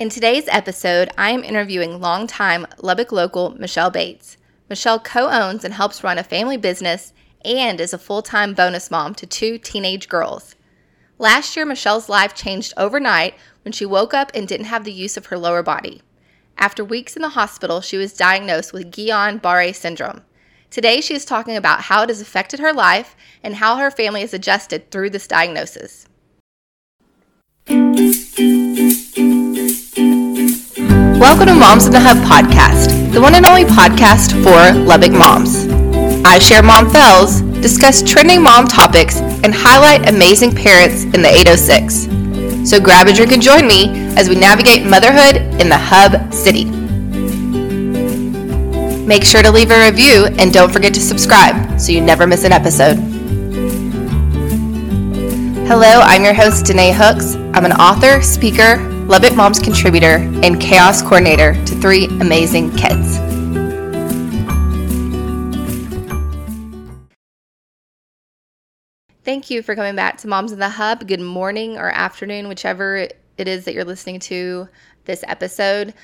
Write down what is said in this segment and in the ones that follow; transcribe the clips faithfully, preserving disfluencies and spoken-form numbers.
In today's episode, I am interviewing longtime Lubbock local Michelle Bates. Michelle co-owns and helps run a family business and is a full-time bonus mom to two teenage girls. Last year, Michelle's life changed overnight when she woke up and didn't have the use of her lower body. After weeks in the hospital, she was diagnosed with Guillain-Barré syndrome. Today, she is talking about how it has affected her life and how her family has adjusted through this diagnosis. Welcome to Moms in the Hub Podcast, the one and only podcast for Lubbock moms. I share mom fails, discuss trending mom topics, and highlight amazing parents in the eight oh six. So grab a drink and join me as we navigate motherhood in the Hub City. Make sure to leave a review and don't forget to subscribe so you never miss an episode. Hello, I'm your host, Danae Hooks. I'm an author, speaker, Lubbock Moms contributor, and chaos coordinator to three amazing kids. Thank you for coming back to Moms in the Hub. Good morning or afternoon, whichever it is that you're listening to this episode.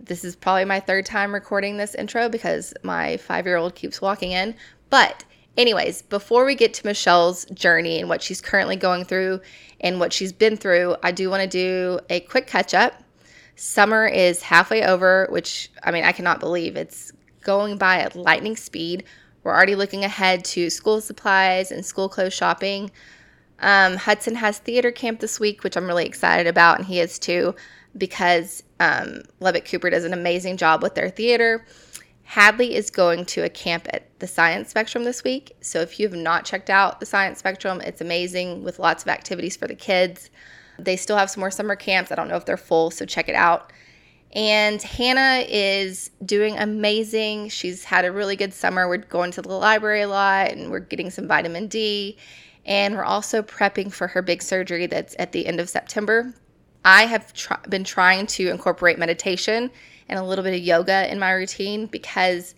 This is probably my third time recording this intro because my five-year-old keeps walking in. But anyways, before we get to Michelle's journey and what she's currently going through and what she's been through, I do want to do a quick catch-up. Summer is halfway over, which, I mean, I cannot believe it's going by at lightning speed. We're already looking ahead to school supplies and school clothes shopping. Um, Hudson has theater camp this week, which I'm really excited about, and he is too, because um, Lubbock Cooper does an amazing job with their theater. Hadley is going to a camp at the Science Spectrum this week, so if you have not checked out the Science Spectrum, it's amazing with lots of activities for the kids. They still have some more summer camps. I don't know if they're full, so check it out. And Hannah is doing amazing. She's had a really good summer. We're going to the library a lot, and we're getting some vitamin D, and we're also prepping for her big surgery that's at the end of September. I have tr- been trying to incorporate meditation and a little bit of yoga in my routine because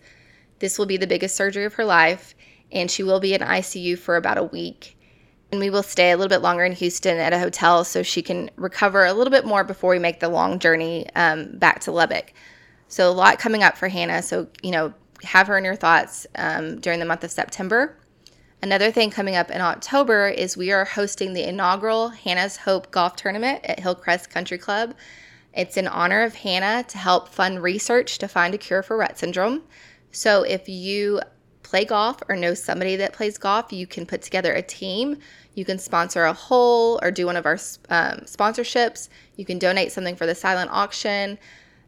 this will be the biggest surgery of her life, and she will be in I C U for about a week. And we will stay a little bit longer in Houston at a hotel so she can recover a little bit more before we make the long journey um, back to Lubbock. So a lot coming up for Hannah, so you know, have her in your thoughts um, during the month of September. Another thing coming up in October is we are hosting the inaugural Hannah's Hope Golf Tournament at Hillcrest Country Club. It's in honor of Hannah to help fund research to find a cure for Rett syndrome. So if you play golf or know somebody that plays golf, you can put together a team. You can sponsor a hole or do one of our um, sponsorships. You can donate something for the silent auction.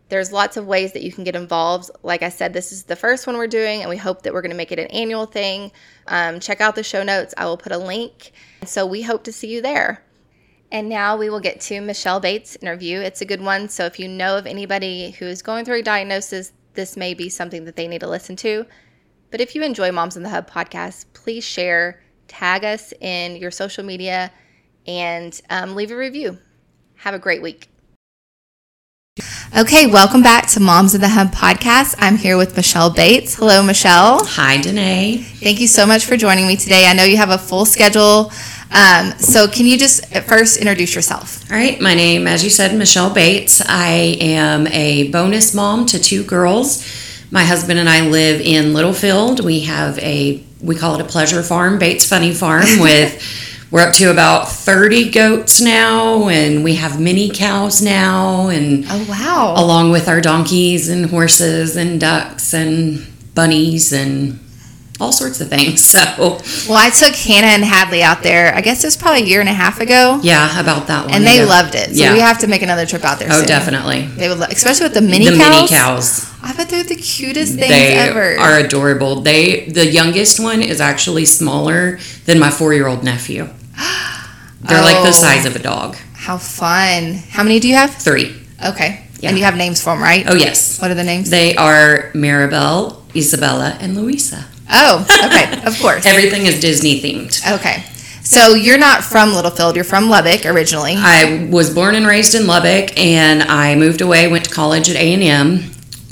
There's lots of ways that you can get involved. Like I said, this is the first one we're doing, and we hope that we're going to make it an annual thing. Um, check out the show notes. I will put a link. So we hope to see you there. And now we will get to Michelle Bates' interview. It's a good one. So if you know of anybody who is going through a diagnosis, this may be something that they need to listen to. But if you enjoy Moms in the Hub podcast, please share, tag us in your social media, and um, leave a review. Have a great week. Okay, welcome back to Moms in the Hub podcast. I'm here with Michelle Bates. Hello, Michelle. Hi, Danae. Thank you so much for joining me today. I know you have a full schedule, um, so can you just first introduce yourself? All right, my name, as you said, Michelle Bates. I am a bonus mom to two girls. My husband and I live in Littlefield. We have a, we call it a pleasure farm, Bates Funny Farm, with we're up to about thirty goats now, and we have mini cows now, and oh wow, along with our donkeys and horses and ducks and bunnies and all sorts of things. So, well, I took Hannah and Hadley out there. I guess it was probably a year and a half ago. Yeah, about that one. And they ago. loved it. So yeah. We have to make another trip out there. Oh, soon. Definitely. They would, lo- especially with the mini the cows. The mini cows. I bet they're the cutest things they ever. They are adorable. They the youngest one is actually smaller than my four-year-old nephew. They're oh, like the size of a dog. How fun. How many do you have? Three. Okay. Yeah. And you have names for them, right? Oh, yes. What are the names? They are Maribel, Isabella, and Louisa. Oh, okay. Of course. Everything is Disney themed. Okay. So you're not from Littlefield. You're from Lubbock originally. I was born and raised in Lubbock, and I moved away, went to college at A and M,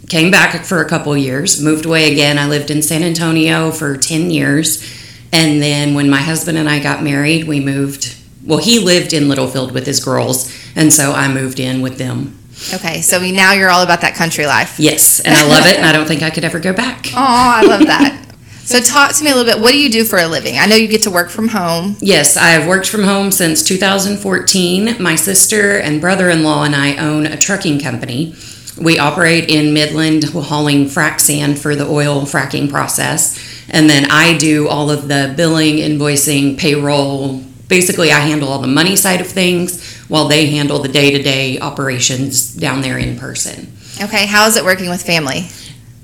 came back for a couple years, moved away again. I lived in San Antonio for ten years. And then when my husband and I got married, we moved. Well, he lived in Littlefield with his girls, and so I moved in with them. Okay, so now you're all about that country life. Yes, and I love it, and I don't think I could ever go back. Oh, I love that. So talk to me a little bit. What do you do for a living? I know you get to work from home. Yes, I have worked from home since two thousand fourteen. My sister and brother-in-law and I own a trucking company. We operate in Midland hauling frac sand for the oil fracking process. And then I do all of the billing, invoicing, payroll. Basically, I handle all the money side of things while they handle the day-to-day operations down there in person. Okay, how is it working with family?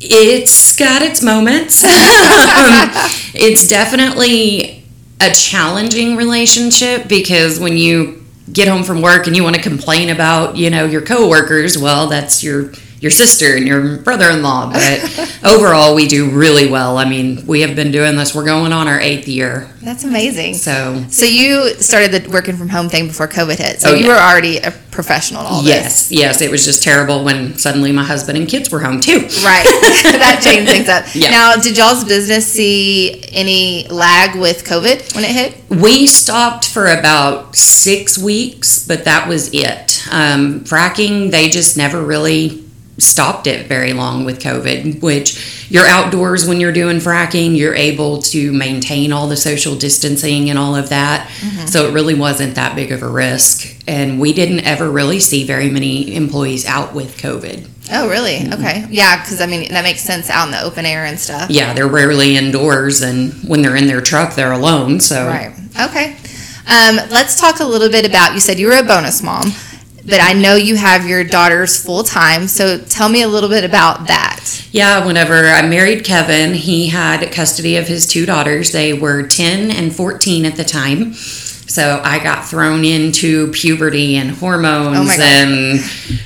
It's got its moments. um, it's definitely a challenging relationship because when you get home from work and you want to complain about, you know, your coworkers, well, that's your your sister and your brother-in-law. But overall, we do really well. I mean, we have been doing this. We're going on our eighth year. That's amazing. So so you started the working from home thing before COVID hit. So oh, you yeah. were already a professional in all yes, this. Yes. Yes. It was just terrible when suddenly my husband and kids were home too. Right. That changed things up. Yeah. Now, did y'all's business see any lag with COVID when it hit? We stopped for about six weeks, but that was it. Um, fracking, they just never really stopped it very long with COVID, which you're outdoors when you're doing fracking, you're able to maintain all the social distancing and all of that. Mm-hmm. So it really wasn't that big of a risk. And we didn't ever really see very many employees out with COVID. Oh, really? Mm-hmm. Okay. Yeah, because, I mean, that makes sense out in the open air and stuff. Yeah, they're rarely indoors, and when they're in their truck, they're alone. So right. Okay. Um, let's talk a little bit about, you said you were a bonus mom. But I know you have your daughters full-time, so tell me a little bit about that. Yeah, whenever I married Kevin, he had custody of his two daughters. They were ten and fourteen at the time. So I got thrown into puberty and hormones, oh my God, and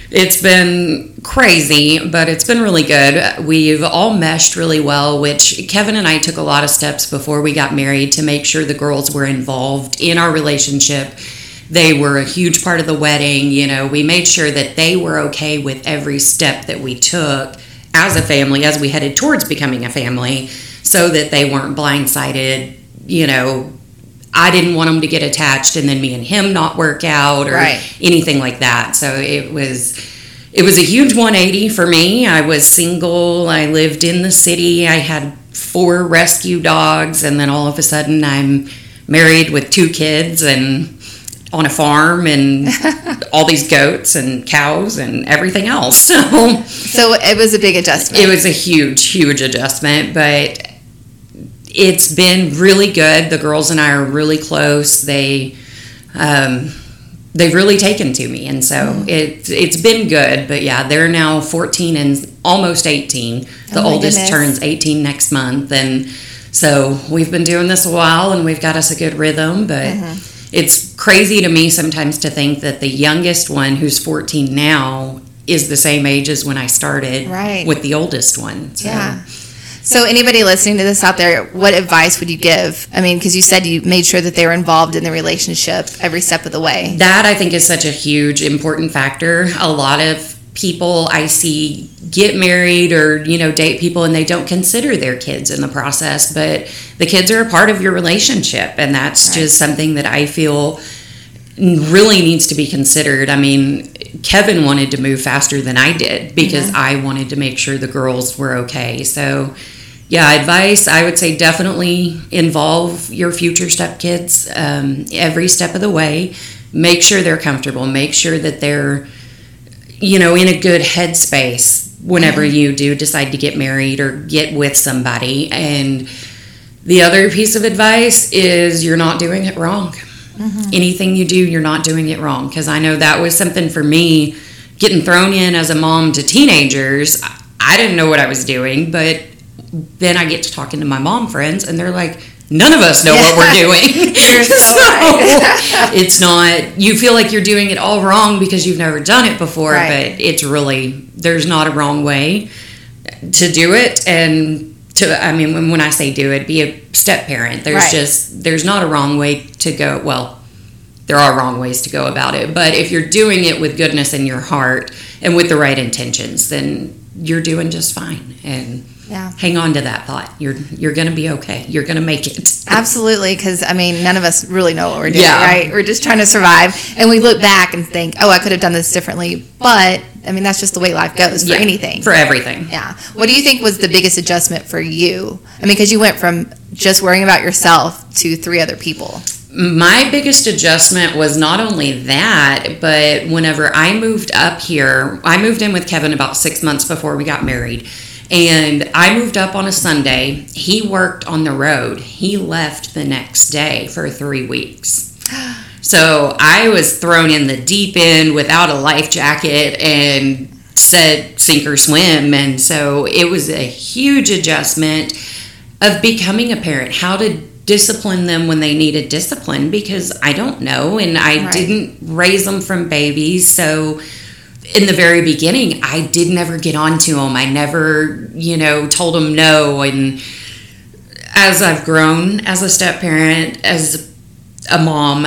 it's been crazy, but it's been really good. We've all meshed really well, which Kevin and I took a lot of steps before we got married to make sure the girls were involved in our relationship. They were a huge part of the wedding. You know, we made sure that they were okay with every step that we took as a family, as we headed towards becoming a family, so that they weren't blindsided. You know, I didn't want them to get attached and then me and him not work out or right. anything like that. So it was, it was a huge one eighty for me. I was single. I lived in the city. I had four rescue dogs. And then all of a sudden I'm married with two kids and on a farm and all these goats and cows and everything else. So, so it was a big adjustment. It was a huge, huge adjustment, but it's been really good. The girls and I are really close. They, um, they've really taken to me. And so mm. it, it's been good, but yeah, they're now fourteen and almost eighteen. The oh oldest goodness. turns eighteen next month. And so we've been doing this a while and we've got us a good rhythm, but mm-hmm. it's crazy to me sometimes to think that the youngest one, who's fourteen now, is the same age as when I started right. with the oldest one. So. Yeah. So anybody listening to this out there, what advice would you give? I mean, because you said you made sure that they were involved in the relationship every step of the way. That, I think, is such a huge, important factor. A lot of people I see get married or, you know, date people and they don't consider their kids in the process, but the kids are a part of your relationship. And that's right. just something that I feel really needs to be considered. I mean, Kevin wanted to move faster than I did because mm-hmm. I wanted to make sure the girls were okay. So yeah, advice, I would say definitely involve your future stepkids um, every step of the way. Make sure they're comfortable. Make sure that they're, you know, in a good headspace whenever mm-hmm. you do decide to get married or get with somebody. And the other piece of advice is you're not doing it wrong. Mm-hmm. Anything you do, you're not doing it wrong. Because I know that was something for me, getting thrown in as a mom to teenagers. I didn't know what I was doing, but then I get to talking to my mom friends and they're like, none of us know yeah. what we're doing. You're so right. It's not, you feel like you're doing it all wrong because you've never done it before, right. but it's really, there's not a wrong way to do it. And to, I mean, when, when I say do it, be a step parent. There's right. just, there's not a wrong way to go. Well, there are wrong ways to go about it, but if you're doing it with goodness in your heart and with the right intentions, then you're doing just fine. And yeah. hang on to that thought. You're you're going to be okay. You're going to make it. Absolutely, because, I mean, none of us really know what we're doing, yeah. right? We're just trying to survive. And we look back and think, oh, I could have done this differently. But, I mean, that's just the way life goes for yeah, anything. For everything. Yeah. What do you think was the biggest adjustment for you? I mean, because you went from just worrying about yourself to three other people. My biggest adjustment was not only that, but whenever I moved up here, I moved in with Kevin about six months before we got married. And I moved up on a Sunday. He worked on the road. He left the next day for three weeks. So I was thrown in the deep end without a life jacket and said sink or swim. And so it was a huge adjustment of becoming a parent. How to discipline them when they needed discipline, because I don't know, and I right. didn't raise them from babies. So in the very beginning, I did never get onto them. I never, you know, told them no. And as I've grown as a step parent, as a mom,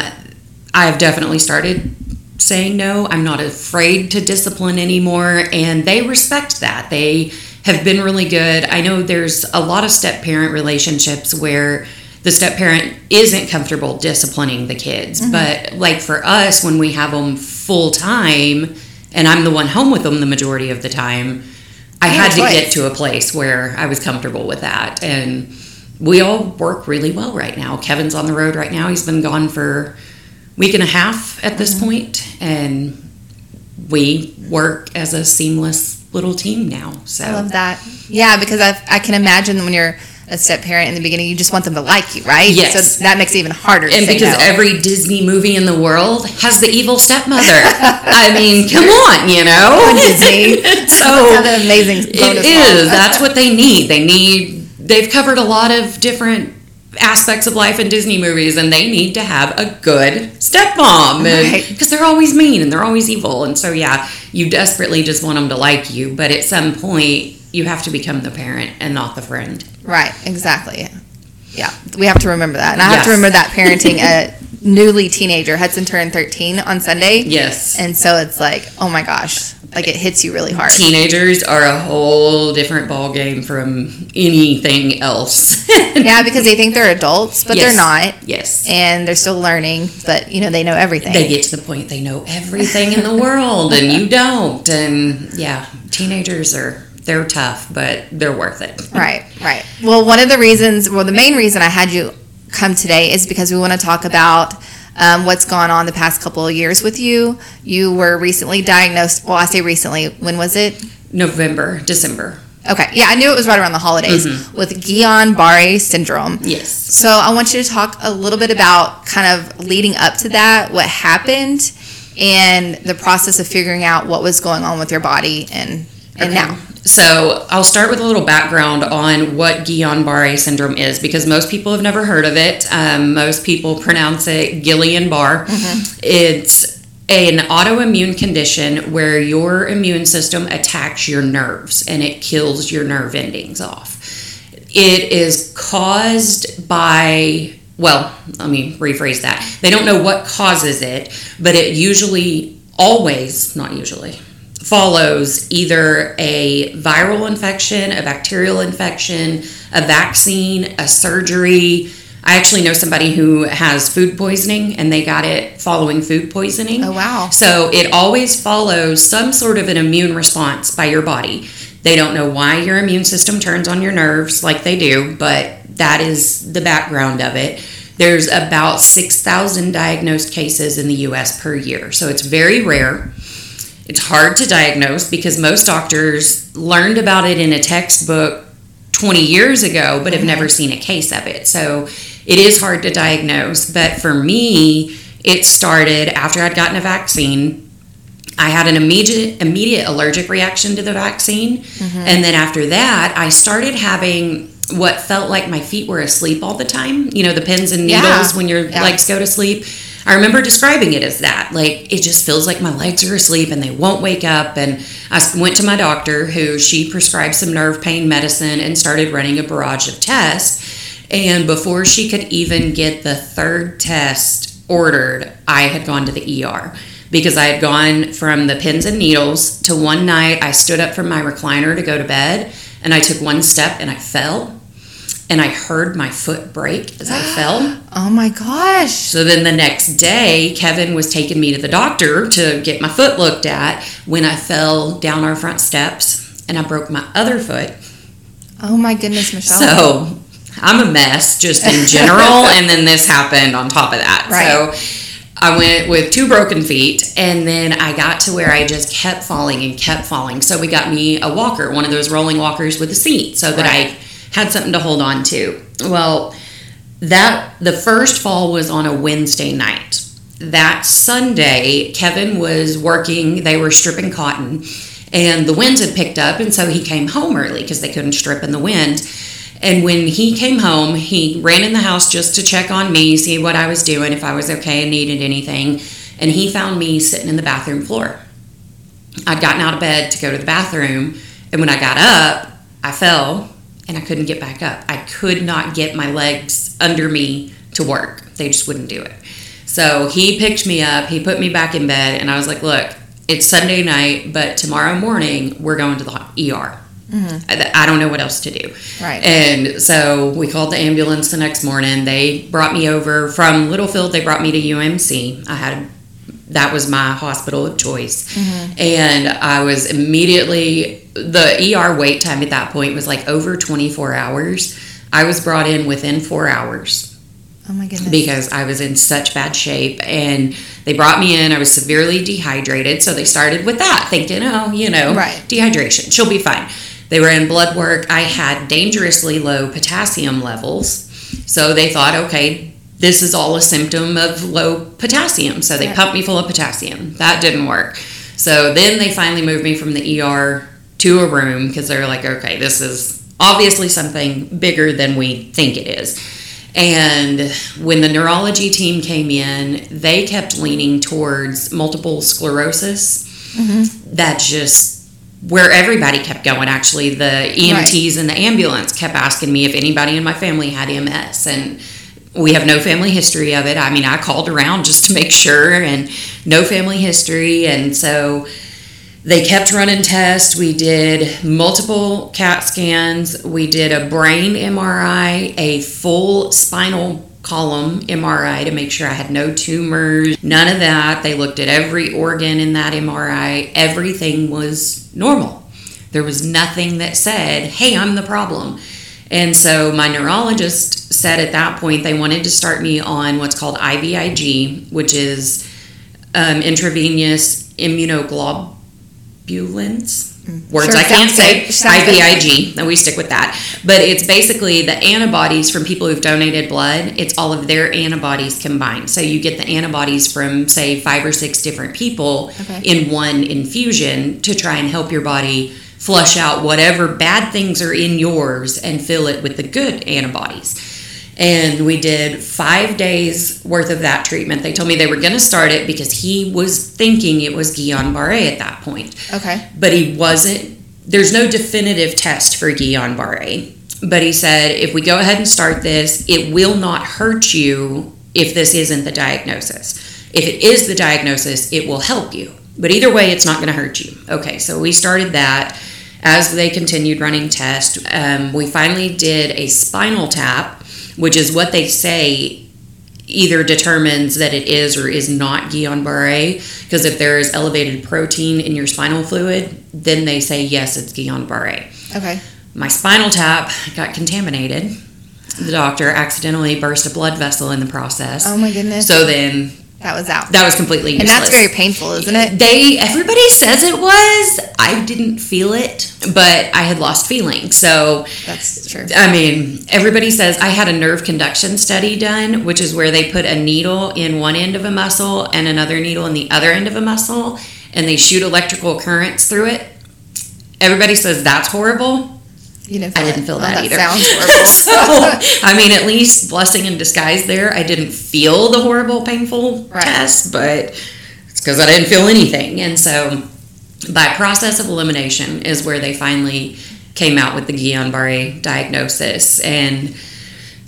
I've definitely started saying no. I'm not afraid to discipline anymore, and they respect that. They have been really good. I know there's a lot of step parent relationships where the step parent isn't comfortable disciplining the kids. Mm-hmm. But like for us, when we have them full time and I'm the one home with them the majority of the time, I yeah, had to right. get to a place where I was comfortable with that. And we all work really well right now. Kevin's on the road right now. He's been gone for a week and a half at this mm-hmm. point. And we work as a seamless little team now. So I love that. Yeah, because I I can imagine when you're a step parent in the beginning, you just want them to like you, right? Yes. So that makes it even harder to and say because no. Every Disney movie in the world has the evil stepmother. I mean, come on, you know? Disney. So that's an amazing bonus. It is. That's what they need. They need, they've covered a lot of different aspects of life in Disney movies, and they need to have a good stepmom because right. they're always mean and they're always evil. And so, yeah, you desperately just want them to like you, but at some point, you have to become the parent and not the friend. Right, exactly. Yeah, we have to remember that. And I yes. have to remember that parenting a newly teenager. Hudson turned thirteen on Sunday. Yes. And so it's like, oh my gosh, like it hits you really hard. Teenagers are a whole different ball game from anything else. Yeah, because they think they're adults, but yes. they're not. Yes. And they're still learning, but you know, they know everything. They get to the point they know everything in the world and you don't. And yeah, teenagers are... they're tough, but they're worth it. Right, right. Well, one of the reasons, well, the main reason I had you come today is because we want to talk about um, what's gone on the past couple of years with you. You were recently diagnosed, well, I say recently, when was it? November, December. Okay, yeah, I knew it was right around the holidays mm-hmm. with Guillain-Barré syndrome. Yes. So I want you to talk a little bit about kind of leading up to that, what happened, and the process of figuring out what was going on with your body and, and okay. now. So I'll start with a little background on what Guillain-Barré syndrome is, because most people have never heard of it. Um, most people pronounce it Guillain-Barré. Mm-hmm. It's an autoimmune condition where your immune system attacks your nerves and it kills your nerve endings off. It is caused by, well, let me rephrase that. They don't know what causes it, but it usually, always, not usually, follows either a viral infection, a bacterial infection, a vaccine, a surgery. I actually know somebody who has food poisoning and they got it following food poisoning. Oh, wow. So it always follows some sort of an immune response by your body. They don't know why your immune system turns on your nerves like they do, but that is the background of it. There's about six thousand diagnosed cases in the U S per year. So it's very rare. It's hard to diagnose because most doctors learned about it in a textbook twenty years ago, but have never seen a case of it. So it is hard to diagnose. But for me, it started after I'd gotten a vaccine. I had an immediate, immediate allergic reaction to the vaccine. Mm-hmm. And then after that, I started having what felt like my feet were asleep all the time. You know, the pins and needles yeah. when your yeah. legs go to sleep. I remember describing it as that. Like, it just feels like my legs are asleep and they won't wake up. And I went to my doctor, who she prescribed some nerve pain medicine and started running a barrage of tests. And before she could even get the third test ordered, I had gone to the E R because I had gone from the pins and needles to one night I stood up from my recliner to go to bed and I took one step and I fell, and I heard my foot break as I fell. Oh my gosh. So then the next day, Kevin was taking me to the doctor to get my foot looked at when I fell down our front steps and I broke my other foot. Oh my goodness, Michelle. So I'm a mess just in general, and then this happened on top of that. Right. So I went with two broken feet, and then I got to where I just kept falling and kept falling. So we got me a walker, one of those rolling walkers with a seat, so that right. I had something to hold on to. Well, that the first fall was on a Wednesday night. That Sunday, Kevin was working. They were stripping cotton, and the winds had picked up, and so he came home early because they couldn't strip in the wind. And when he came home, he ran in the house just to check on me, see what I was doing, if I was okay and needed anything. And he found me sitting in the bathroom floor. I'd gotten out of bed to go to the bathroom. And when I got up, I fell and I couldn't get back up. I could not get my legs under me to work. They just wouldn't do it. So he picked me up. He put me back in bed. And I was like, look, it's Sunday night, but tomorrow morning we're going to the E R. Mm-hmm. I don't know what else to do. Right. And so we called the ambulance the next morning. They brought me over from Littlefield. They brought me to U M C. I had that was my hospital of choice. Mm-hmm. And I was immediately the E R wait time at that point was like over twenty-four hours. I was brought in within four hours. Oh my goodness. Because I was in such bad shape, and they brought me in. I was severely dehydrated, so they started with that, thinking, oh, you know, right. Dehydration. She'll be fine. They ran blood work. I had dangerously low potassium levels. So they thought, okay, this is all a symptom of low potassium. So they right. pumped me full of potassium. That didn't work. So then they finally moved me from the E R to a room because they were like, okay, this is obviously something bigger than we think it is. And when the neurology team came in, they kept leaning towards multiple sclerosis. Mm-hmm. That just... where everybody kept going, actually. The E M Ts right. and the ambulance kept asking me if anybody in my family had M S, and we have no family history of it. I mean, I called around just to make sure, and no family history. And so they kept running tests. We did multiple CAT scans. We did a brain M R I, a full spinal column M R I to make sure I had no tumors, none of that. They looked at every organ in that M R I. Everything was normal. There was nothing that said, hey, I'm the problem. And so my neurologist said at that point they wanted to start me on what's called I V I G, which is um, intravenous immunoglobulins. Words sure, I can't say, I V I G, and we stick with that. But it's basically the antibodies from people who've donated blood. It's all of their antibodies combined. So you get the antibodies from, say, five or six different people okay. in one infusion to try and help your body flush out whatever bad things are in yours and fill it with the good antibodies. And we did five days worth of that treatment. They told me they were going to start it because he was thinking it was Guillain-Barré at that point. Okay. But he wasn't, there's no definitive test for Guillain-Barré. But he said, if we go ahead and start this, it will not hurt you if this isn't the diagnosis. If it is the diagnosis, it will help you. But either way, it's not going to hurt you. Okay, so we started that. As they continued running tests, um, we finally did a spinal tap, which is what they say either determines that it is or is not Guillain-Barré, because if there is elevated protein in your spinal fluid, then they say, yes, it's Guillain-Barré. Okay. My spinal tap got contaminated. The doctor accidentally burst a blood vessel in the process. Oh, my goodness. So then... that was out. That was completely useless. And that's very painful, isn't it? They, everybody says it was. I didn't feel it, but I had lost feeling. So, that's true. I mean, everybody says I had a nerve conduction study done, which is where they put a needle in one end of a muscle and another needle in the other end of a muscle, and they shoot electrical currents through it. Everybody says that's horrible. You know, I didn't feel that, that either. That sounds horrible. So, I mean, at least blessing in disguise there. I didn't feel the horrible, painful right. test, but it's because I didn't feel anything. And so by process of elimination is where they finally came out with the Guillain-Barré diagnosis. And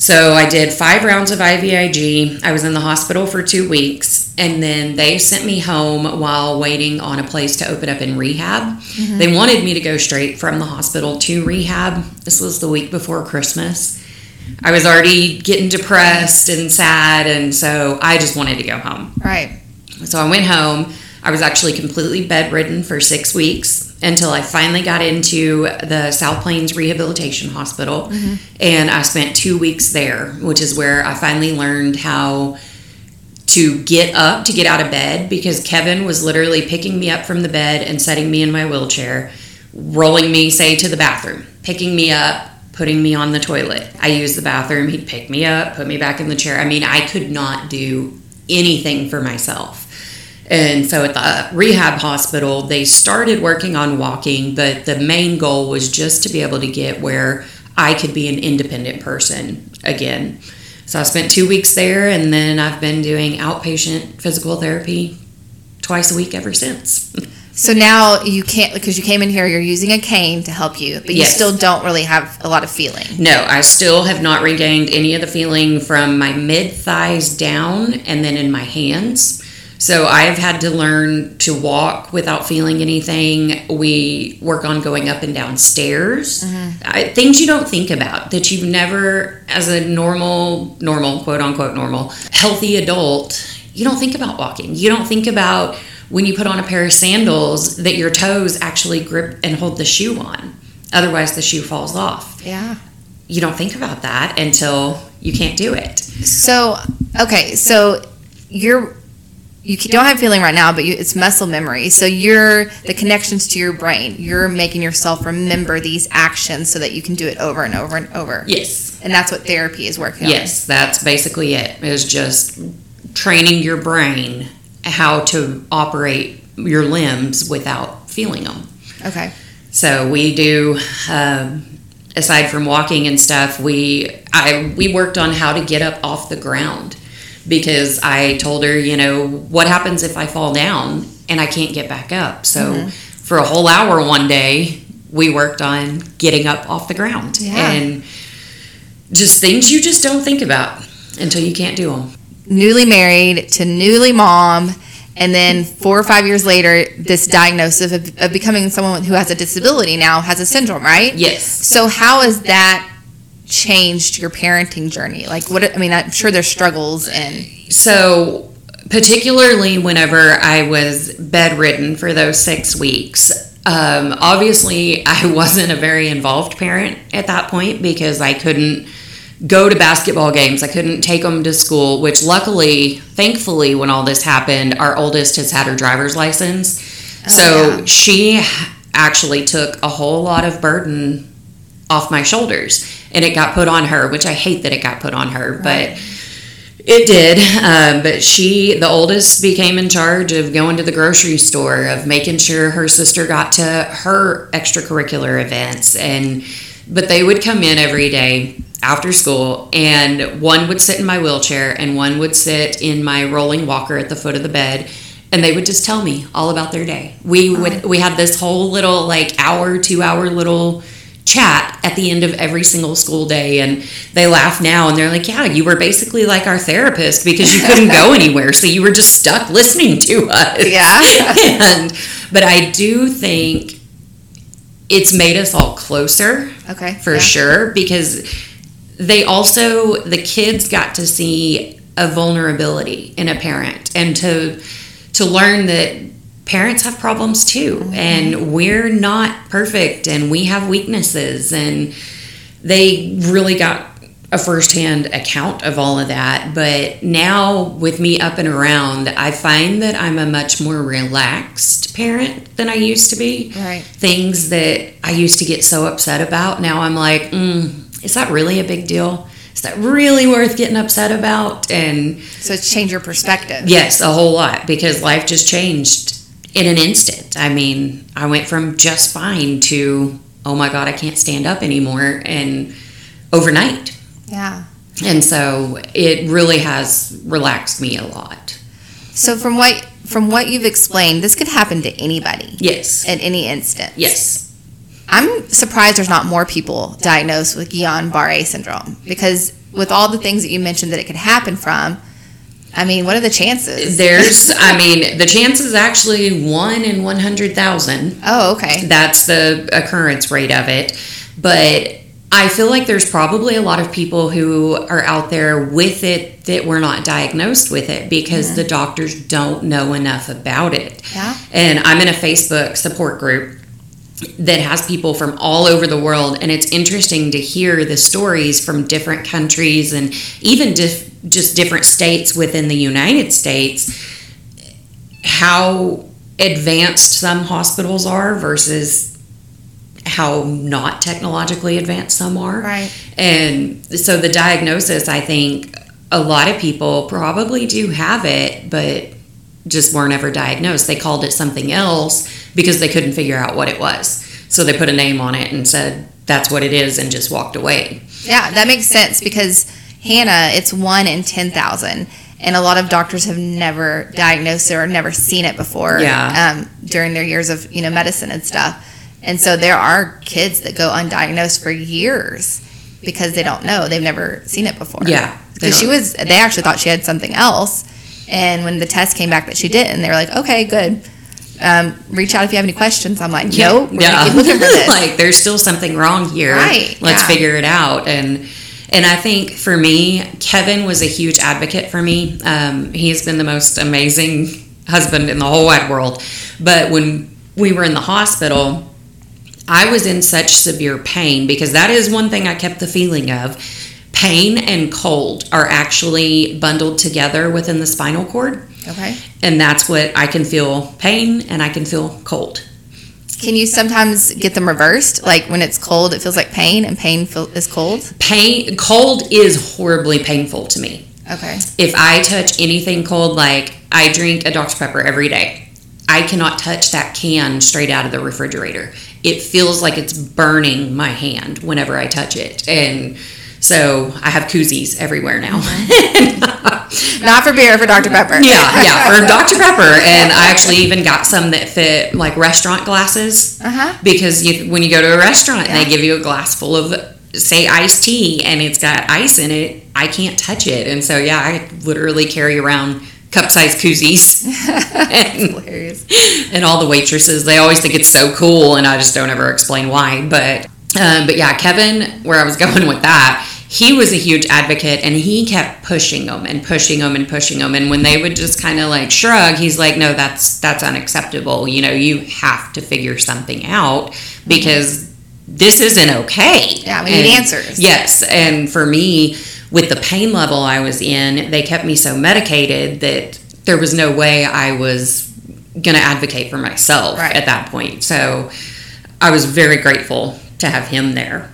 So I did five rounds of I V I G. I was in the hospital for two weeks, and then they sent me home while waiting on a place to open up in rehab. Mm-hmm. They wanted me to go straight from the hospital to rehab. This was the week before Christmas. I was already getting depressed and sad, and so I just wanted to go home. Right. So I went home. I was actually completely bedridden for six weeks until I finally got into the South Plains Rehabilitation Hospital, mm-hmm. and I spent two weeks there, which is where I finally learned how to get up, to get out of bed, because Kevin was literally picking me up from the bed and setting me in my wheelchair, rolling me, say, to the bathroom, picking me up, putting me on the toilet. I used the bathroom. He'd pick me up, put me back in the chair. I mean, I could not do anything for myself. And so at the rehab hospital, they started working on walking, but the main goal was just to be able to get where I could be an independent person again. So I spent two weeks there, and then I've been doing outpatient physical therapy twice a week ever since. So now you can't, because you came in here, you're using a cane to help you, but you yes. still don't really have a lot of feeling. No, I still have not regained any of the feeling from my mid-thighs down and then in my hands. So I've had to learn to walk without feeling anything. We work on going up and down stairs. Mm-hmm. I, things you don't think about that you've never, as a normal, normal, quote unquote normal, healthy adult, you don't think about walking. You don't think about when you put on a pair of sandals that your toes actually grip and hold the shoe on. Otherwise, the shoe falls off. Yeah. You don't think about that until you can't do it. So, okay, so you're... You don't have feeling right now, but you, it's muscle memory. So you're the connections to your brain. You're making yourself remember these actions so that you can do it over and over and over. Yes. And that's what therapy is working yes, on. Yes, that's basically it. It's just training your brain how to operate your limbs without feeling them. Okay. So we do, um, aside from walking and stuff, we I we worked on how to get up off the ground. Because I told her, you know, what happens if I fall down and I can't get back up? So mm-hmm. for a whole hour one day, we worked on getting up off the ground. Yeah. And just things you just don't think about until you can't do them. Newly married to newly mom, and then four or five years later, this diagnosis of, of becoming someone who has a disability now has a syndrome, right? Yes. So how is that changed your parenting journey? Like, what I mean, I'm sure there's struggles. And so particularly whenever I was bedridden for those six weeks, um obviously I wasn't a very involved parent at that point, because I couldn't go to basketball games, I couldn't take them to school, which luckily, thankfully, when all this happened, our oldest has had her driver's license. Oh, so yeah. She actually took a whole lot of burden off my shoulders, and it got put on her, which I hate that it got put on her, right. But it did. Um, but she, the oldest, became in charge of going to the grocery store, of making sure her sister got to her extracurricular events. And but they would come in every day after school, and one would sit in my wheelchair and one would sit in my rolling walker at the foot of the bed, and they would just tell me all about their day. We would we had this whole little like hour, two hour little chat at the end of every single school day, and they laugh now and they're like, yeah, you were basically like our therapist because you couldn't go anywhere, so you were just stuck listening to us. Yeah. and but I do think it's made us all closer, okay, for yeah. sure, because they also, the kids got to see a vulnerability in a parent, and to to learn that parents have problems too, mm-hmm. and we're not perfect, and we have weaknesses, and they really got a firsthand account of all of that. But now with me up and around, I find that I'm a much more relaxed parent than I used to be. Right. Things that I used to get so upset about, now I'm like, mm, is that really a big deal? Is that really worth getting upset about? And so it's changed your perspective. Yes, a whole lot, because life just changed in an instant. I mean, I went from just fine to, oh my God, I can't stand up anymore, and overnight. Yeah. And so it really has relaxed me a lot. So from what from what you've explained, this could happen to anybody. Yes. At any instant. Yes. I'm surprised there's not more people diagnosed with Guillain-Barré syndrome, because with all the things that you mentioned that it could happen from, I mean, what are the chances? There's, I mean, the chances actually one in one hundred thousand. Oh, okay. That's the occurrence rate of it. But I feel like there's probably a lot of people who are out there with it that were not diagnosed with it because yeah. the doctors don't know enough about it. Yeah. And I'm in a Facebook support group that has people from all over the world, and it's interesting to hear the stories from different countries and even dif- just different states within the United States, how advanced some hospitals are versus how not technologically advanced some are. Right. And so the diagnosis, I think a lot of people probably do have it, but just weren't ever diagnosed. They called it something else because they couldn't figure out what it was. So they put a name on it and said, that's what it is, and just walked away. Yeah, that makes sense because, Hannah, it's one in ten thousand, and a lot of doctors have never diagnosed it or never seen it before yeah. um, during their years of, you know, medicine and stuff. And so there are kids that go undiagnosed for years because they don't know. They've never seen it before. Yeah. Because she was, they actually thought she had something else. And when the test came back that she didn't, they were like, okay, good. Um, reach out if you have any questions. I'm like, nope. We're yeah. gonna keep looking for this. Like, there's still something wrong here. Right. Let's yeah. figure it out. And and I think for me, Kevin was a huge advocate for me. Um, he has been the most amazing husband in the whole wide world. But when we were in the hospital, I was in such severe pain, because that is one thing I kept the feeling of. Pain and cold are actually bundled together within the spinal cord. Okay. And that's what I can feel pain and I can feel cold. Can you sometimes get them reversed? Like when it's cold, it feels like pain, and pain feel, is cold? Pain, cold is horribly painful to me. Okay. If I touch anything cold, like I drink a Doctor Pepper every day, I cannot touch that can straight out of the refrigerator. It feels like it's burning my hand whenever I touch it. And so I have koozies everywhere now. Not for beer, for Doctor Pepper. Yeah, yeah, for Doctor Pepper. And I actually even got some that fit like restaurant glasses. Uh-huh. Because you, when you go to a restaurant, yeah. they give you a glass full of, say, iced tea, and it's got ice in it. I can't touch it. And so, yeah, I literally carry around cup-sized koozies. And, hilarious. And all the waitresses, they always think it's so cool, and I just don't ever explain why. But, um, but yeah, Kevin, where I was going with that, he was a huge advocate, and he kept pushing them and pushing them and pushing them. And when they would just kind of like shrug, he's like, no, that's that's unacceptable. You know, you have to figure something out because this isn't okay. Yeah, we need answers. Yes. And for me, with the pain level I was in, they kept me so medicated that there was no way I was going to advocate for myself right. at that point. So I was very grateful to have him there.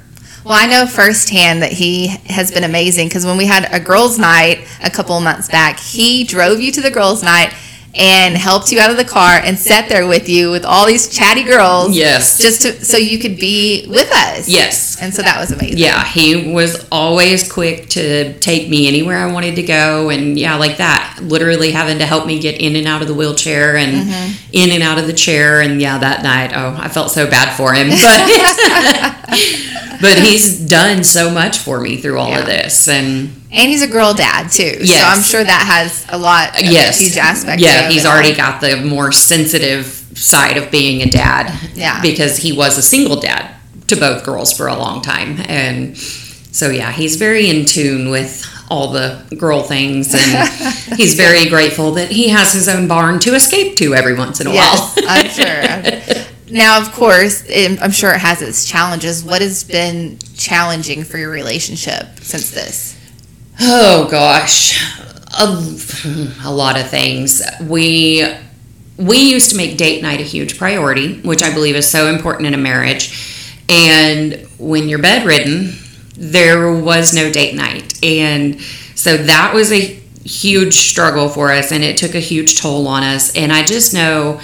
Well, I know firsthand that he has been amazing, because when we had a girls' night a couple months back, he drove you to the girls' night and helped you out of the car and sat there with you with all these chatty girls. Yes. Just to, so you could be with us. Yes. And so that was amazing. Yeah, he was always quick to take me anywhere I wanted to go. And yeah, like that, literally having to help me get in and out of the wheelchair and mm-hmm. in and out of the chair. And yeah, that night, oh, I felt so bad for him. But... But he's done so much for me through all yeah. of this. And and he's a girl dad, too. Yes. So I'm sure that has a lot of yes. huge aspects. Yeah, he's already got the more sensitive side of being a dad. Yeah. Because he was a single dad to both girls for a long time. And so, yeah, he's very in tune with all the girl things. And he's very grateful that he has his own barn to escape to every once in a yes, while. I'm sure. I'm sure. Now, of course, it, I'm sure it has its challenges. What has been challenging for your relationship since this? Oh, gosh. A, a lot of things. We we used to make date night a huge priority, which I believe is so important in a marriage. And when you're bedridden, there was no date night. And so that was a huge struggle for us, and it took a huge toll on us. And I just know...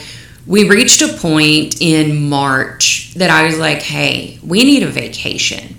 We reached a point in March that I was like, hey, we need a vacation,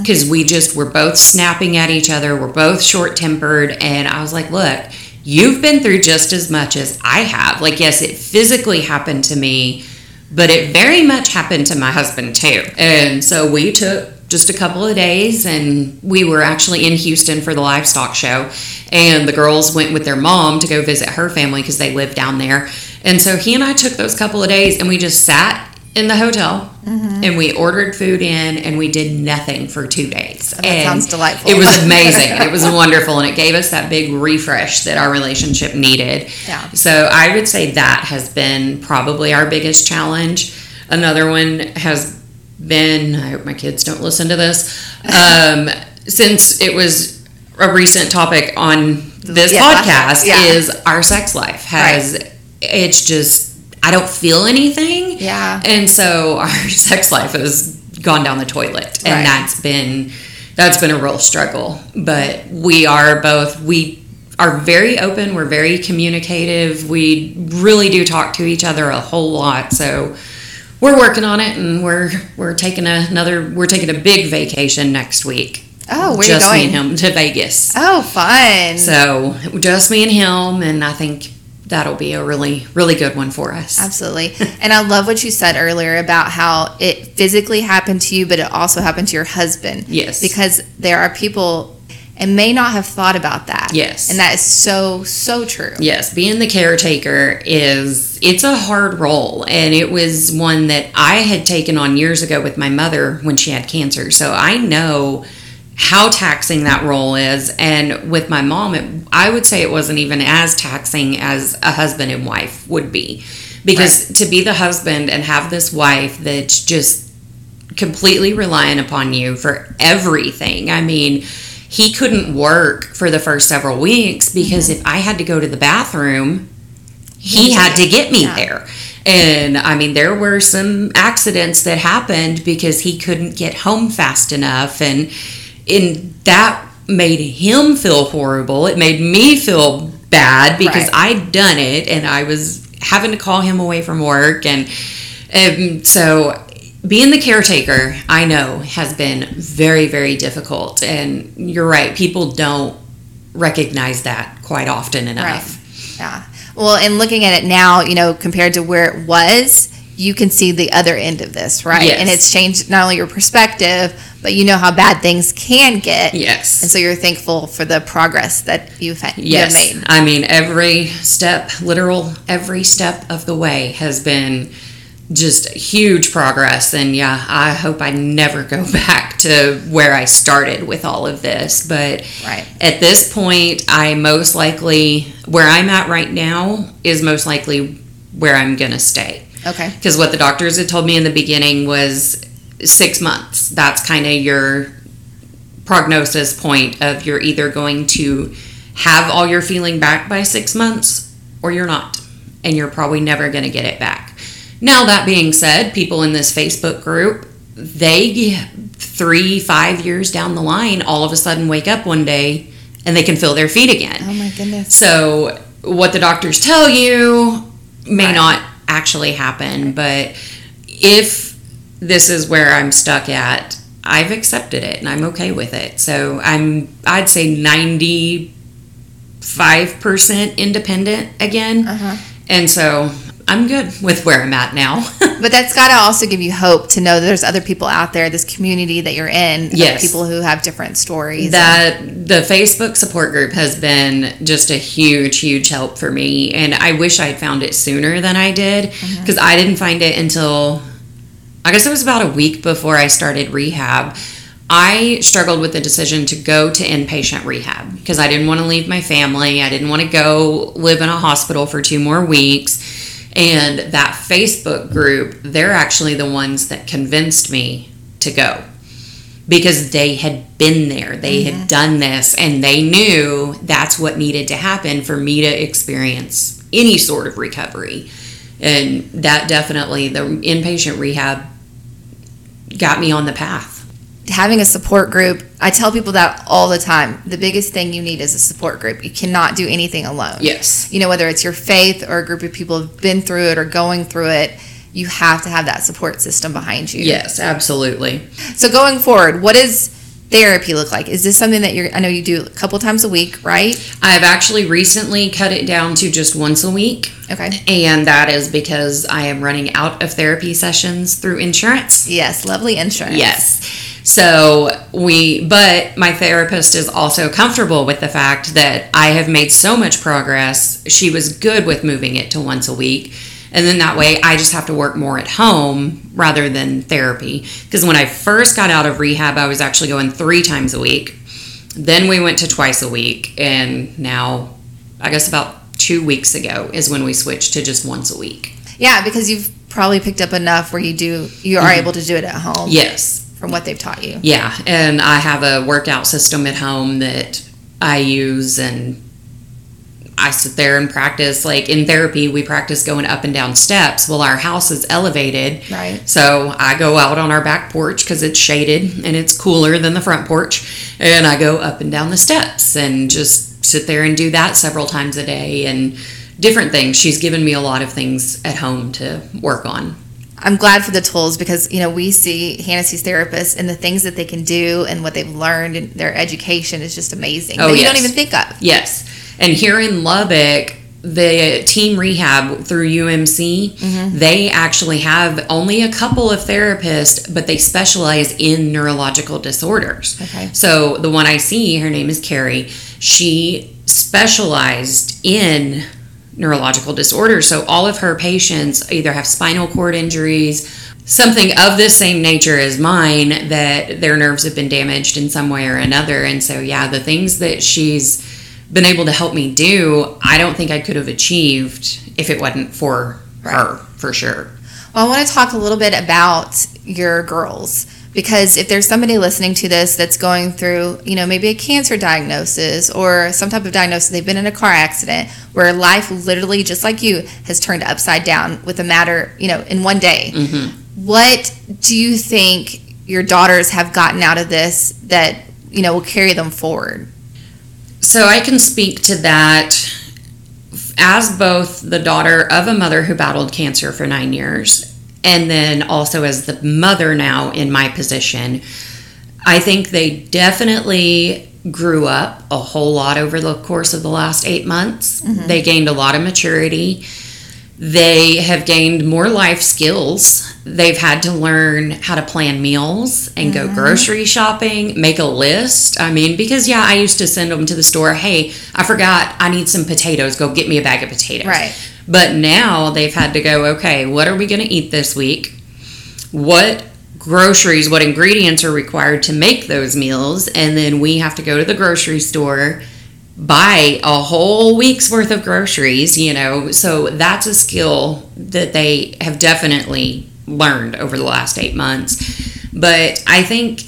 because mm-hmm. we just were both snapping at each other. We're both short-tempered. And I was like, look, you've been through just as much as I have. Like, yes, it physically happened to me, but it very much happened to my husband too. And so we took just a couple of days, and we were actually in Houston for the livestock show, and the girls went with their mom to go visit her family because they live down there. And so he and I took those couple of days, and we just sat in the hotel, mm-hmm. and we ordered food in, and we did nothing for two days. Oh, that and sounds delightful. It was amazing. It was wonderful, and it gave us that big refresh that our relationship needed. Yeah. So I would say that has been probably our biggest challenge. Another one has been, I hope my kids don't listen to this, um, since it was a recent topic on this yeah, podcast, yeah. is our sex life. Has right. It's just... I don't feel anything. Yeah. And so our sex life has gone down the toilet. And right. that's been that's been a real struggle. But we are both we are very open, we're very communicative. We really do talk to each other a whole lot. So we're working on it, and we're we're taking a, another we're taking a big vacation next week. Oh, where just are you going? Me and him to Vegas. Oh, fun. So just me and him, and I think that'll be a really, really good one for us. Absolutely. And I love what you said earlier about how it physically happened to you, but it also happened to your husband. Yes. Because there are people and may not have thought about that. Yes. And that is so, so true. Yes. Being the caretaker is, it's a hard role. And it was one that I had taken on years ago with my mother when she had cancer. So I know how taxing that role is. And with my mom, it, I would say it wasn't even as taxing as a husband and wife would be. Because right. to be the husband and have this wife that's just completely relying upon you for everything. I mean, he couldn't work for the first several weeks because mm-hmm. if I had to go to the bathroom, he mm-hmm. had to get me yeah. there. And I mean, there were some accidents that happened because he couldn't get home fast enough. And And that made him feel horrible. It made me feel bad because right. I'd done it, and I was having to call him away from work. And, and so being the caretaker, I know, has been very, very difficult. And you're right. People don't recognize that quite often enough. Right. Yeah. Well, and looking at it now, you know, compared to where it was, you can see the other end of this, right? Yes. And it's changed not only your perspective, but you know how bad things can get. Yes. And so you're thankful for the progress that you've, ha- yes. you've made. I mean, every step, literal, every step of the way has been just huge progress. And yeah, I hope I never go back to where I started with all of this. But right. at this point, I most likely, where I'm at right now is most likely where I'm going to stay. Okay. Because what the doctors had told me in the beginning was six months. That's kind of your prognosis point of you're either going to have all your feeling back by six months or you're not. And you're probably never going to get it back. Now, that being said, people in this Facebook group, they three, five years down the line, all of a sudden wake up one day and they can feel their feet again. Oh, my goodness. So what the doctors tell you may right. not actually happen, but if this is where I'm stuck at, I've accepted it and I'm okay with it. So I'm I'd say ninety-five percent independent again, uh-huh. and so I'm good with where I'm at now. But that's got to also give you hope to know that there's other people out there, this community that you're in, yes. people who have different stories. That and- the Facebook support group has been just a huge, huge help for me. And I wish I'd found it sooner than I did, because mm-hmm. I didn't find it until, I guess it was about a week before I started rehab. I struggled with the decision to go to inpatient rehab because I didn't want to leave my family. I didn't want to go live in a hospital for two more weeks. And that Facebook group, they're actually the ones that convinced me to go, because they had been there. They mm-hmm. had done this, and they knew that's what needed to happen for me to experience any sort of recovery. And that definitely, the inpatient rehab got me on the path. Having a support group, I tell people that all the time. The biggest thing you need is a support group. You cannot do anything alone. Yes. You know, whether it's your faith or a group of people who've been through it or going through it, you have to have that support system behind you. Yes, absolutely. So going forward, what is therapy look like? Is this something that you're, I know you do a couple times a week, right? I've actually recently cut it down to just once a week. Okay. And that is because I am running out of therapy sessions through insurance. Yes, lovely insurance. Yes. So we, but my therapist is also comfortable with the fact that I have made so much progress. She was good with moving it to once a week. And then that way I just have to work more at home rather than therapy. Because when I first got out of rehab, I was actually going three times a week. Then we went to twice a week. And now, I guess about two weeks ago is when we switched to just once a week. Yeah, because you've probably picked up enough where you do, you are mm-hmm. able to do it at home. Yes. From what they've taught you. Yeah. And I have a workout system at home that I use, and I sit there and practice. Like in therapy, we practice going up and down steps. Well, our house is elevated. Right. So I go out on our back porch because it's shaded and it's cooler than the front porch. And I go up and down the steps and just sit there and do that several times a day and different things. She's given me a lot of things at home to work on. I'm glad for the tools, because, you know, we see Hannah's therapists and the things that they can do and what they've learned and their education is just amazing. Oh, that you yes. don't even think of. Yes. And here in Lubbock, the team rehab through U M C, mm-hmm. they actually have only a couple of therapists, but they specialize in neurological disorders. Okay. So the one I see, her name is Carrie. She specialized in neurological disorders. So all of her patients either have spinal cord injuries, something of the same nature as mine, that their nerves have been damaged in some way or another. And so, yeah, the things that she's been able to help me do, I don't think I could have achieved if it wasn't for right. her, for sure. Well, I want to talk a little bit about your girls, because if there's somebody listening to this that's going through, you know, maybe a cancer diagnosis or some type of diagnosis, they've been in a car accident where life literally, just like you, has turned upside down with a matter, you know, in one day. Mm-hmm. What do you think your daughters have gotten out of this that, you know, will carry them forward? So I can speak to that as both the daughter of a mother who battled cancer for nine years and then also as the mother now in my position. I think they definitely grew up a whole lot over the course of the last eight months. Mm-hmm. They gained a lot of maturity. They have gained more life skills. They've had to learn how to plan meals and go mm-hmm. grocery shopping, make a list. I mean, because, yeah, I used to send them to the store, hey, I forgot I need some potatoes. Go get me a bag of potatoes. Right. But now they've had to go, okay, what are we going to eat this week? What groceries, what ingredients are required to make those meals? And then we have to go to the grocery store, buy a whole week's worth of groceries, you know. So that's a skill that they have definitely learned over the last eight months. But I think,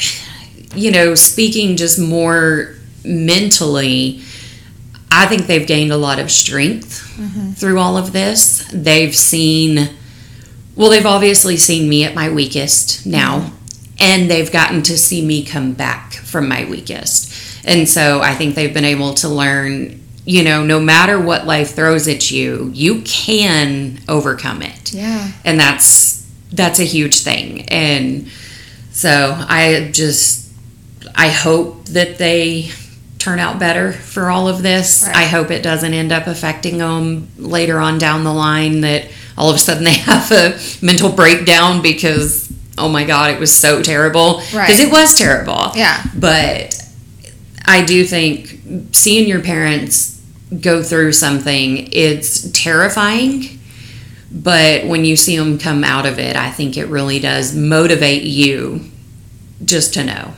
you know, speaking just more mentally, I think they've gained a lot of strength mm-hmm. through all of this. They've seen, well, they've obviously seen me at my weakest now, mm-hmm. and they've gotten to see me come back from my weakest. And so I think they've been able to learn, you know, no matter what life throws at you, you can overcome it. Yeah. And that's, that's a huge thing. And so I just, I hope that they turn out better for all of this. Right. I hope it doesn't end up affecting them later on down the line, that all of a sudden they have a mental breakdown because, oh my God, it was so terrible. Right. Because it was terrible. Yeah. But I do think seeing your parents go through something, it's terrifying. But when you see them come out of it, I think it really does motivate you just to know.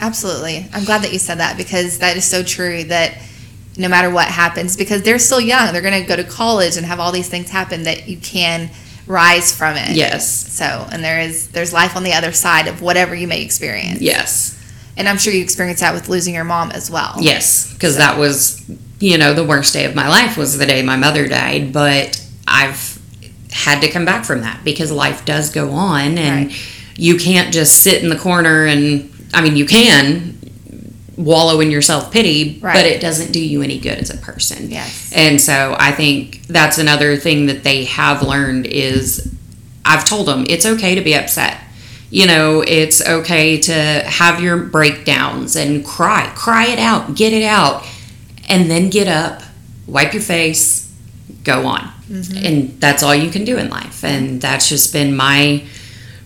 Absolutely. I'm glad that you said that, because that is so true, that no matter what happens, because they're still young, they're going to go to college and have all these things happen, that you can rise from it. Yes. So, and there is, there's life on the other side of whatever you may experience. Yes. And I'm sure you experienced that with losing your mom as well. Yes, because so. That was, you know, the worst day of my life was the day my mother died. But I've had to come back from that, because life does go on, and right. you can't just sit in the corner and, I mean, you can wallow in your self-pity, right. but it doesn't do you any good as a person. Yes. And so I think that's another thing that they have learned is, I've told them, it's okay to be upset. you know, it's okay to have your breakdowns and cry, cry it out, get it out, and then get up, wipe your face, go on. Mm-hmm. And that's all you can do in life. And that's just been my,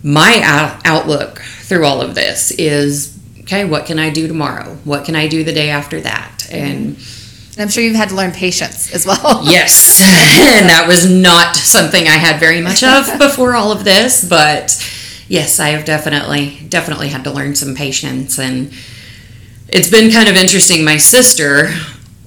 my out- outlook through all of this is, okay, what can I do tomorrow? What can I do the day after that? And, and I'm sure you've had to learn patience as well. Yes. And that was not something I had very much of before all of this, but yes, I have definitely, definitely had to learn some patience. And it's been kind of interesting. My sister,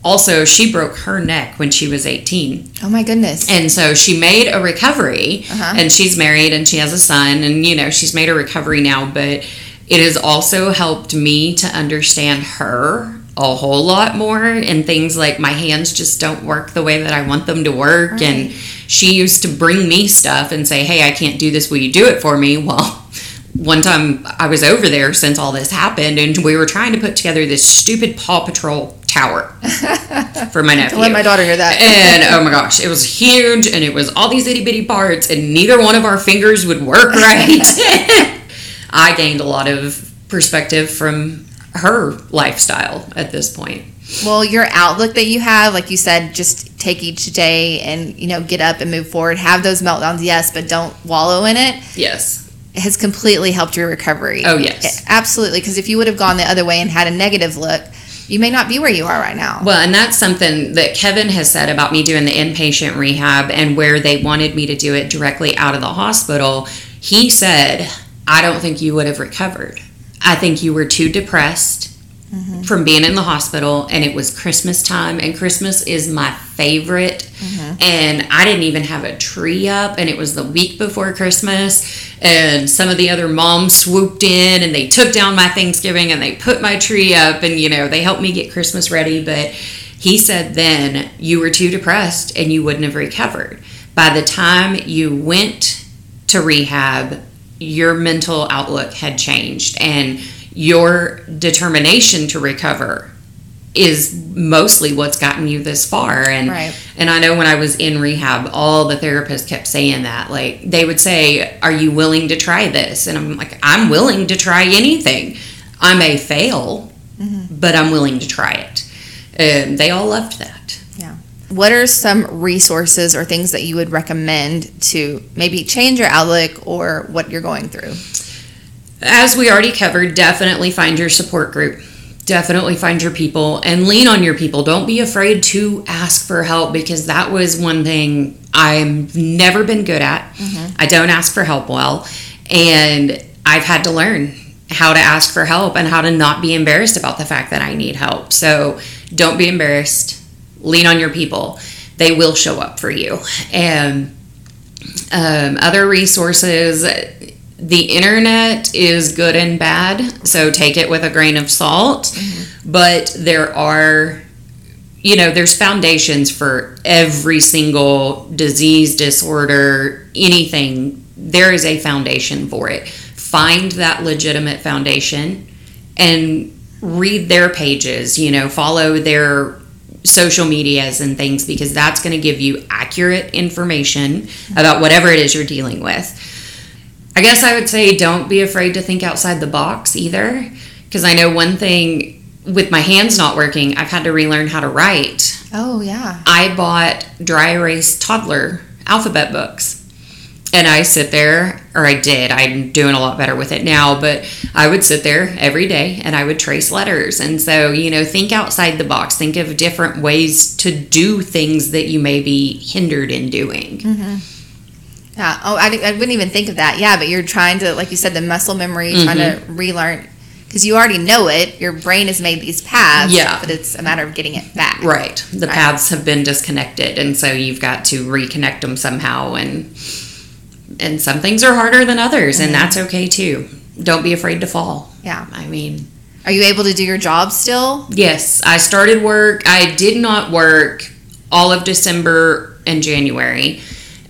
also, she broke her neck when she was eighteen. Oh, my goodness. And so she made a recovery, uh-huh. and she's married, and she has a son, and, you know, she's made a recovery now, but it has also helped me to understand her a whole lot more, and things like my hands just don't work the way that I want them to work, right. And she used to bring me stuff and say, hey, I can't do this, will you do it for me? Well, one time I was over there since all this happened, and we were trying to put together this stupid Paw Patrol tower for my nephew. Don't let my daughter hear that. And oh my gosh, it was huge, and it was all these itty bitty parts, and neither one of our fingers would work right. I gained a lot of perspective from her lifestyle at this point. Well, your outlook that you have, like you said, just take each day and, you know, get up and move forward. Have those meltdowns, yes, but don't wallow in it. Yes. It has completely helped your recovery. Oh, yes. It, absolutely, because if you would have gone the other way and had a negative look, you may not be where you are right now. Well, and that's something that Kevin has said about me doing the inpatient rehab and where they wanted me to do it directly out of the hospital. He said, I don't think you would have recovered. I think you were too depressed mm-hmm. from being in the hospital, and it was Christmas time, and Christmas is my favorite, mm-hmm. and I didn't even have a tree up, and it was the week before Christmas, and some of the other moms swooped in, and they took down my Thanksgiving, and they put my tree up, and, you know, they helped me get Christmas ready, but he said then, you were too depressed, and you wouldn't have recovered. By the time you went to rehab, your mental outlook had changed, and your determination to recover is mostly what's gotten you this far. And right. and I know when I was in rehab, all the therapists kept saying that. Like, they would say, are you willing to try this? And I'm like, I'm willing to try anything. I may fail, mm-hmm. but I'm willing to try it. And they all loved that. Yeah. What are some resources or things that you would recommend to maybe change your outlook or what you're going through? As we already covered, definitely find your support group. Definitely find your people and lean on your people. Don't be afraid to ask for help, because that was one thing I've never been good at. Mm-hmm. I don't ask for help well, and I've had to learn how to ask for help and how to not be embarrassed about the fact that I need help. So don't be embarrassed. Lean on your people. They will show up for you. And um, other resources... The internet is good and bad, so take it with a grain of salt, mm-hmm. but there are, you know, there's foundations for every single disease, disorder, anything. There is a foundation for it. Find that legitimate foundation and read their pages, you know, follow their social medias and things, because that's going to give you accurate information about whatever it is you're dealing with. I guess I would say don't be afraid to think outside the box either, because I know one thing with my hands not working, I've had to relearn how to write. Oh, yeah. I bought dry erase toddler alphabet books, and I sit there, or I did, I'm doing a lot better with it now, but I would sit there every day and I would trace letters. And so, you know, think outside the box. Think of different ways to do things that you may be hindered in doing. Mm-hmm. Yeah. Oh, I, I wouldn't even think of that. Yeah, but you're trying to, like you said, the muscle memory, mm-hmm. trying to relearn, because you already know it. Your brain has made these paths, yeah. but it's a matter of getting it back. Right. The right. paths have been disconnected, and so you've got to reconnect them somehow, and and some things are harder than others, mm-hmm. and that's okay, too. Don't be afraid to fall. Yeah. I mean... Are you able to do your job still? Yes. I started work. I did not work all of December and January.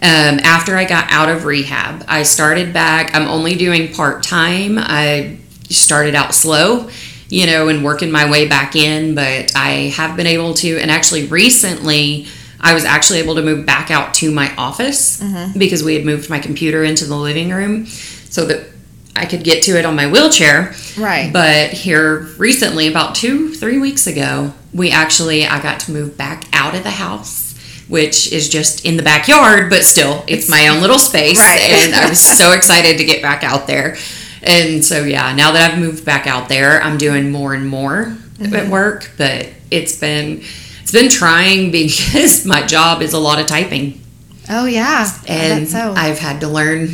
Um, after I got out of rehab, I started back. I'm only doing part-time. I started out slow, you know, and working my way back in, but I have been able to, and actually recently, I was actually able to move back out to my office, mm-hmm. because we had moved my computer into the living room so that I could get to it on my wheelchair. Right. But here recently, about two, three weeks ago, we actually, I got to move back out of the house, which is just in the backyard, but still, it's my own little space. Right. And I was so excited to get back out there. And so, yeah, now that I've moved back out there, I'm doing more and more mm-hmm. at work, but it's been, it's been trying because my job is a lot of typing. Oh, yeah. And I bet so. I've had to learn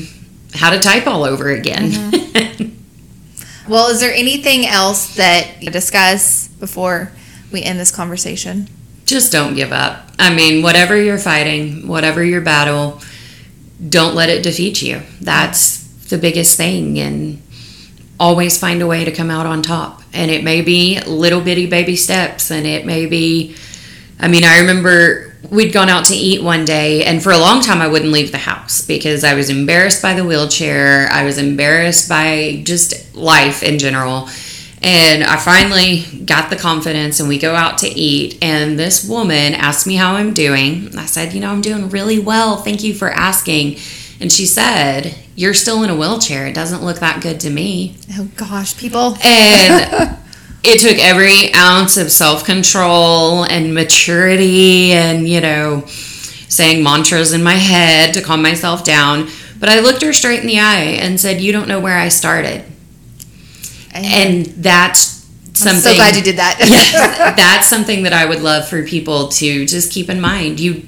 how to type all over again. Mm-hmm. Well, is there anything else that you discuss before we end this conversation? Just don't give up. I mean, whatever you're fighting, whatever your battle, don't let it defeat you. That's the biggest thing. And always find a way to come out on top. And it may be little bitty baby steps. And it may be, I mean, I remember we'd gone out to eat one day. And for a long time, I wouldn't leave the house because I was embarrassed by the wheelchair. I was embarrassed by just life in general. And I finally got the confidence, and we go out to eat. And this woman asked me how I'm doing. I said, you know, I'm doing really well. Thank you for asking. And she said, you're still in a wheelchair. It doesn't look that good to me. Oh, gosh, people. And it took every ounce of self-control and maturity and, you know, saying mantras in my head to calm myself down. But I looked her straight in the eye and said, you don't know where I started. And that's something. I'm so glad you did that. Yes, that's something that I would love for people to just keep in mind. You,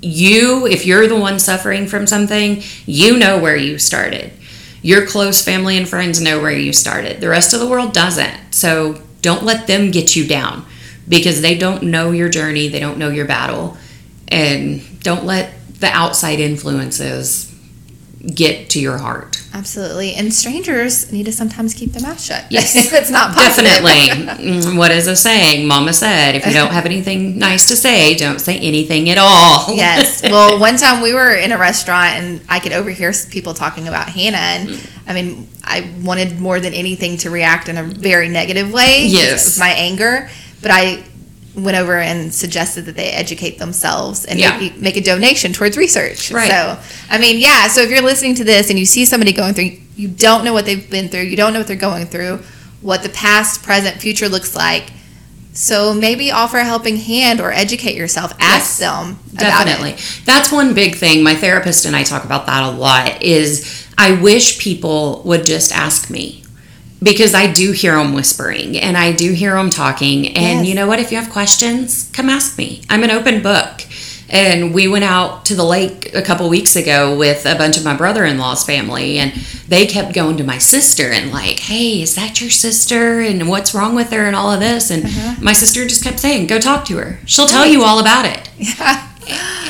you, if you're the one suffering from something, you know where you started. Your close family and friends know where you started. The rest of the world doesn't. So don't let them get you down because they don't know your journey. They don't know your battle. And don't let the outside influences get to your heart. Absolutely. And strangers need to sometimes keep their mouth shut. Yes. It's not possible. Definitely. What is a saying? Mama said, if you don't have anything nice to say, don't say anything at all. Yes. Well, one time we were in a restaurant and I could overhear people talking about Hannah. And mm-hmm. I mean, I wanted more than anything to react in a very negative way. Yes. With my anger. But I went over and suggested that they educate themselves and yeah. make, make a donation towards research. Right. So, I mean, yeah. So if you're listening to this and you see somebody going through, you don't know what they've been through. You don't know what they're going through, what the past, present, future looks like. So maybe offer a helping hand or educate yourself. Ask yes, them about definitely. It. That's one big thing. My therapist and I talk about that a lot is I wish people would just ask me. Because I do hear them whispering and I do hear them talking. And yes. You know what? If you have questions, come ask me. I'm an open book. And we went out to the lake a couple weeks ago with a bunch of my brother-in-law's family. And they kept going to my sister and like, hey, is that your sister? And what's wrong with her and all of this? And uh-huh. my sister just kept saying, go talk to her. She'll tell you all about it. Yeah.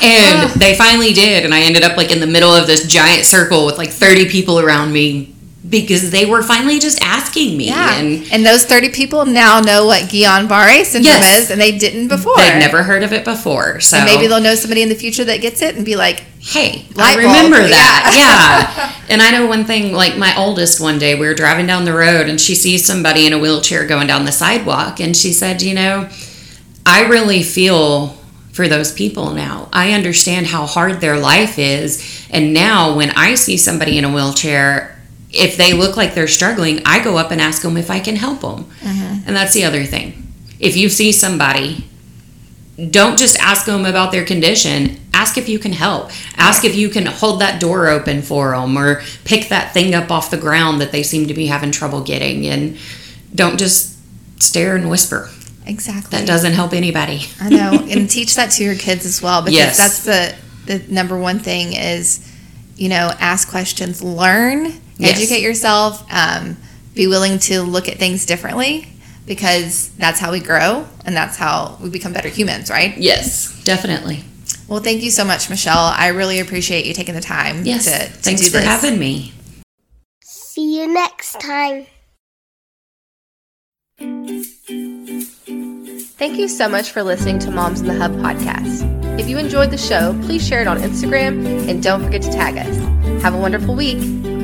And they finally did. And I ended up like in the middle of this giant circle with like thirty people around me. Because they were finally just asking me. Yeah. And, and those thirty people now know what Guillain-Barré syndrome yes. is, and they didn't before. They'd never heard of it before. So and maybe they'll know somebody in the future that gets it and be like, hey, I remember bulb. That. Yeah. yeah. And I know one thing, like my oldest one day, we were driving down the road, and she sees somebody in a wheelchair going down the sidewalk, and she said, you know, I really feel for those people now. I understand how hard their life is, and now when I see somebody in a wheelchair, if they look like they're struggling, I go up and ask them if I can help them. Uh-huh. And that's the other thing. If you see somebody, don't just ask them about their condition. Ask if you can help. Ask right. if you can hold that door open for them or pick that thing up off the ground that they seem to be having trouble getting. And don't just stare and whisper. Exactly. That doesn't help anybody. I know. And teach that to your kids as well. Because yes. that's the, the number one thing is, you know, ask questions, learn. Yes. Educate yourself, um, be willing to look at things differently because that's how we grow and that's how we become better humans, right? Yes, definitely. Well, thank you so much, Michelle. I really appreciate you taking the time yes. to, to Thanks do this. Thanks for having me. See you next time. Thank you so much for listening to Moms in the Hub podcast. If you enjoyed the show, please share it on Instagram and don't forget to tag us. Have a wonderful week.